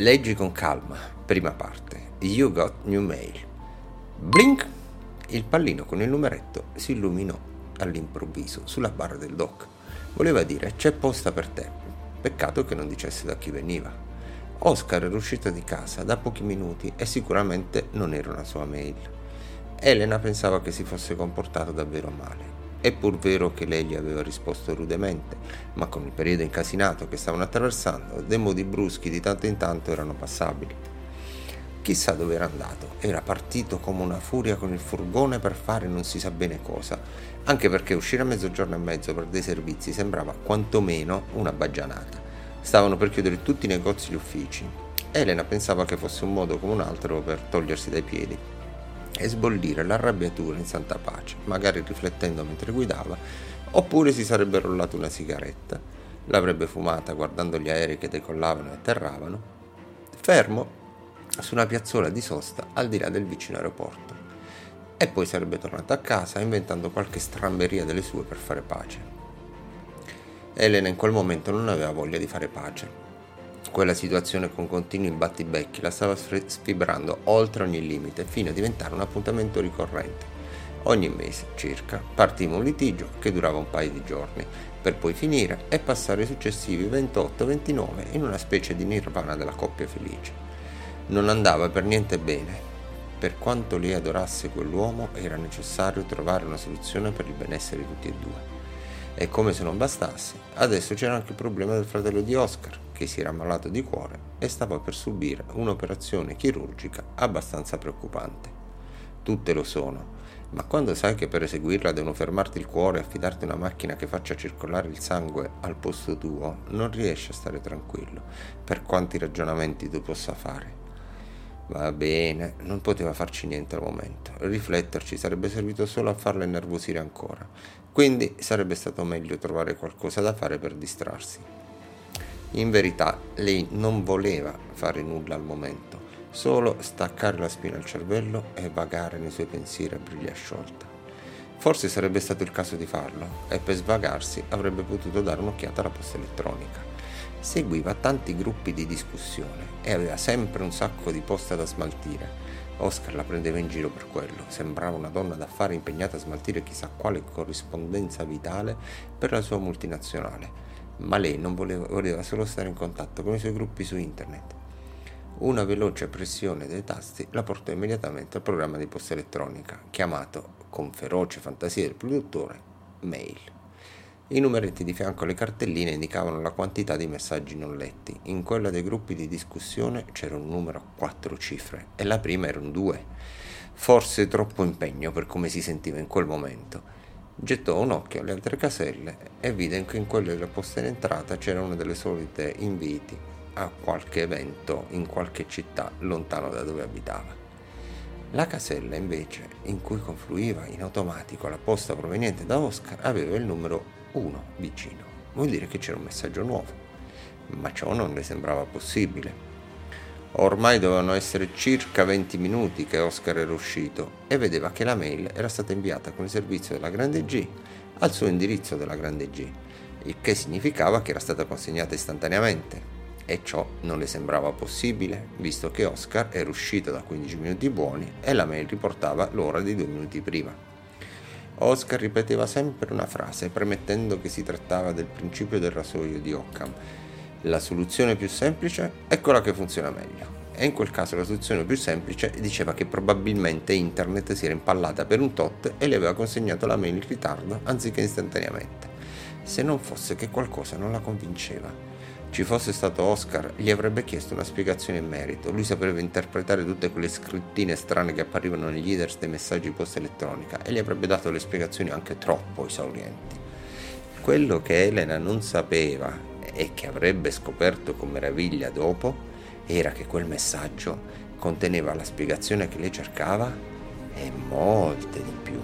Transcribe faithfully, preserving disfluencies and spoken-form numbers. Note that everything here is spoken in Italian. Leggi con calma, prima parte. You got new mail. Blink! Il pallino con il numeretto si illuminò all'improvviso sulla barra del dock. Voleva dire c'è posta per te. Peccato che non dicesse da chi veniva. Oscar era uscito di casa da pochi minuti e sicuramente non era una sua mail. Elena pensava che si fosse comportato davvero male. È pur vero che lei gli aveva risposto rudemente, ma con il periodo incasinato che stavano attraversando, dei modi bruschi di tanto in tanto erano passabili. Chissà dove era andato, era partito come una furia con il furgone per fare non si sa bene cosa, anche perché uscire a mezzogiorno e mezzo per dei servizi sembrava quantomeno una baggianata. Stavano per chiudere tutti i negozi e gli uffici. Elena pensava che fosse un modo come un altro per togliersi dai piedi e sbollire l'arrabbiatura in santa pace, magari riflettendo mentre guidava, oppure si sarebbe rollato una sigaretta, l'avrebbe fumata guardando gli aerei che decollavano e atterravano, fermo su una piazzola di sosta al di là del vicino aeroporto, e poi sarebbe tornata a casa inventando qualche stramberia delle sue per fare pace. Elena in quel momento non aveva voglia di fare pace. Quella situazione con continui battibecchi la stava sfibrando oltre ogni limite, fino a diventare un appuntamento ricorrente. Ogni mese circa partiva un litigio che durava un paio di giorni, per poi finire e passare i successivi ventotto ventinove in una specie di nirvana della coppia felice. Non andava per niente bene. Per quanto lei adorasse quell'uomo, era necessario trovare una soluzione per il benessere di tutti e due. E come se non bastasse, adesso c'era anche il problema del fratello di Oscar, che si era ammalato di cuore e stava per subire un'operazione chirurgica abbastanza preoccupante. Tutte lo sono, ma quando sai che per eseguirla devono fermarti il cuore e affidarti una macchina che faccia circolare il sangue al posto tuo, non riesci a stare tranquillo, per quanti ragionamenti tu possa fare. Va bene, non poteva farci niente al momento, rifletterci sarebbe servito solo a farla innervosire ancora, quindi sarebbe stato meglio trovare qualcosa da fare per distrarsi. In verità lei non voleva fare nulla al momento, solo staccare la spina al cervello e vagare nei suoi pensieri a briglia sciolta. Forse sarebbe stato il caso di farlo, e per svagarsi avrebbe potuto dare un'occhiata alla posta elettronica. Seguiva tanti gruppi di discussione e aveva sempre un sacco di posta da smaltire. Oscar la prendeva in giro per quello, sembrava una donna d'affari impegnata a smaltire chissà quale corrispondenza vitale per la sua multinazionale, ma lei non voleva, voleva solo stare in contatto con i suoi gruppi su internet. Una veloce pressione dei tasti la portò immediatamente al programma di posta elettronica, chiamato, con feroce fantasia del produttore, Mail. I numeretti di fianco alle cartelline indicavano la quantità di messaggi non letti. In quella dei gruppi di discussione c'era un numero a quattro cifre e la prima era un due. Forse troppo impegno per come si sentiva in quel momento. Gettò un occhio alle altre caselle e vide che in quella della posta in entrata c'era una delle solite inviti a qualche evento in qualche città lontano da dove abitava. La casella invece in cui confluiva in automatico la posta proveniente da Oscar aveva il numero uno vicino, vuol dire che c'era un messaggio nuovo, ma ciò non le sembrava possibile. Ormai dovevano essere circa venti minuti che Oscar era uscito e vedeva che la mail era stata inviata con il servizio della Grande G al suo indirizzo della Grande G, il che significava che era stata consegnata istantaneamente, e ciò non le sembrava possibile visto che Oscar era uscito da quindici minuti buoni e la mail riportava l'ora di due minuti prima. Oscar ripeteva sempre una frase, premettendo che si trattava del principio del rasoio di Occam. La soluzione più semplice è quella che funziona meglio. E in quel caso la soluzione più semplice diceva che probabilmente internet si era impallata per un tot e le aveva consegnato la mail in ritardo anziché istantaneamente. Se non fosse che qualcosa non la convinceva. Ci fosse stato Oscar, gli avrebbe chiesto una spiegazione in merito. Lui sapeva interpretare tutte quelle scrittine strane che apparivano negli header dei messaggi di posta elettronica e gli avrebbe dato le spiegazioni anche troppo esaurienti. Quello che Elena non sapeva e che avrebbe scoperto con meraviglia dopo era che quel messaggio conteneva la spiegazione che lei cercava e molte di più.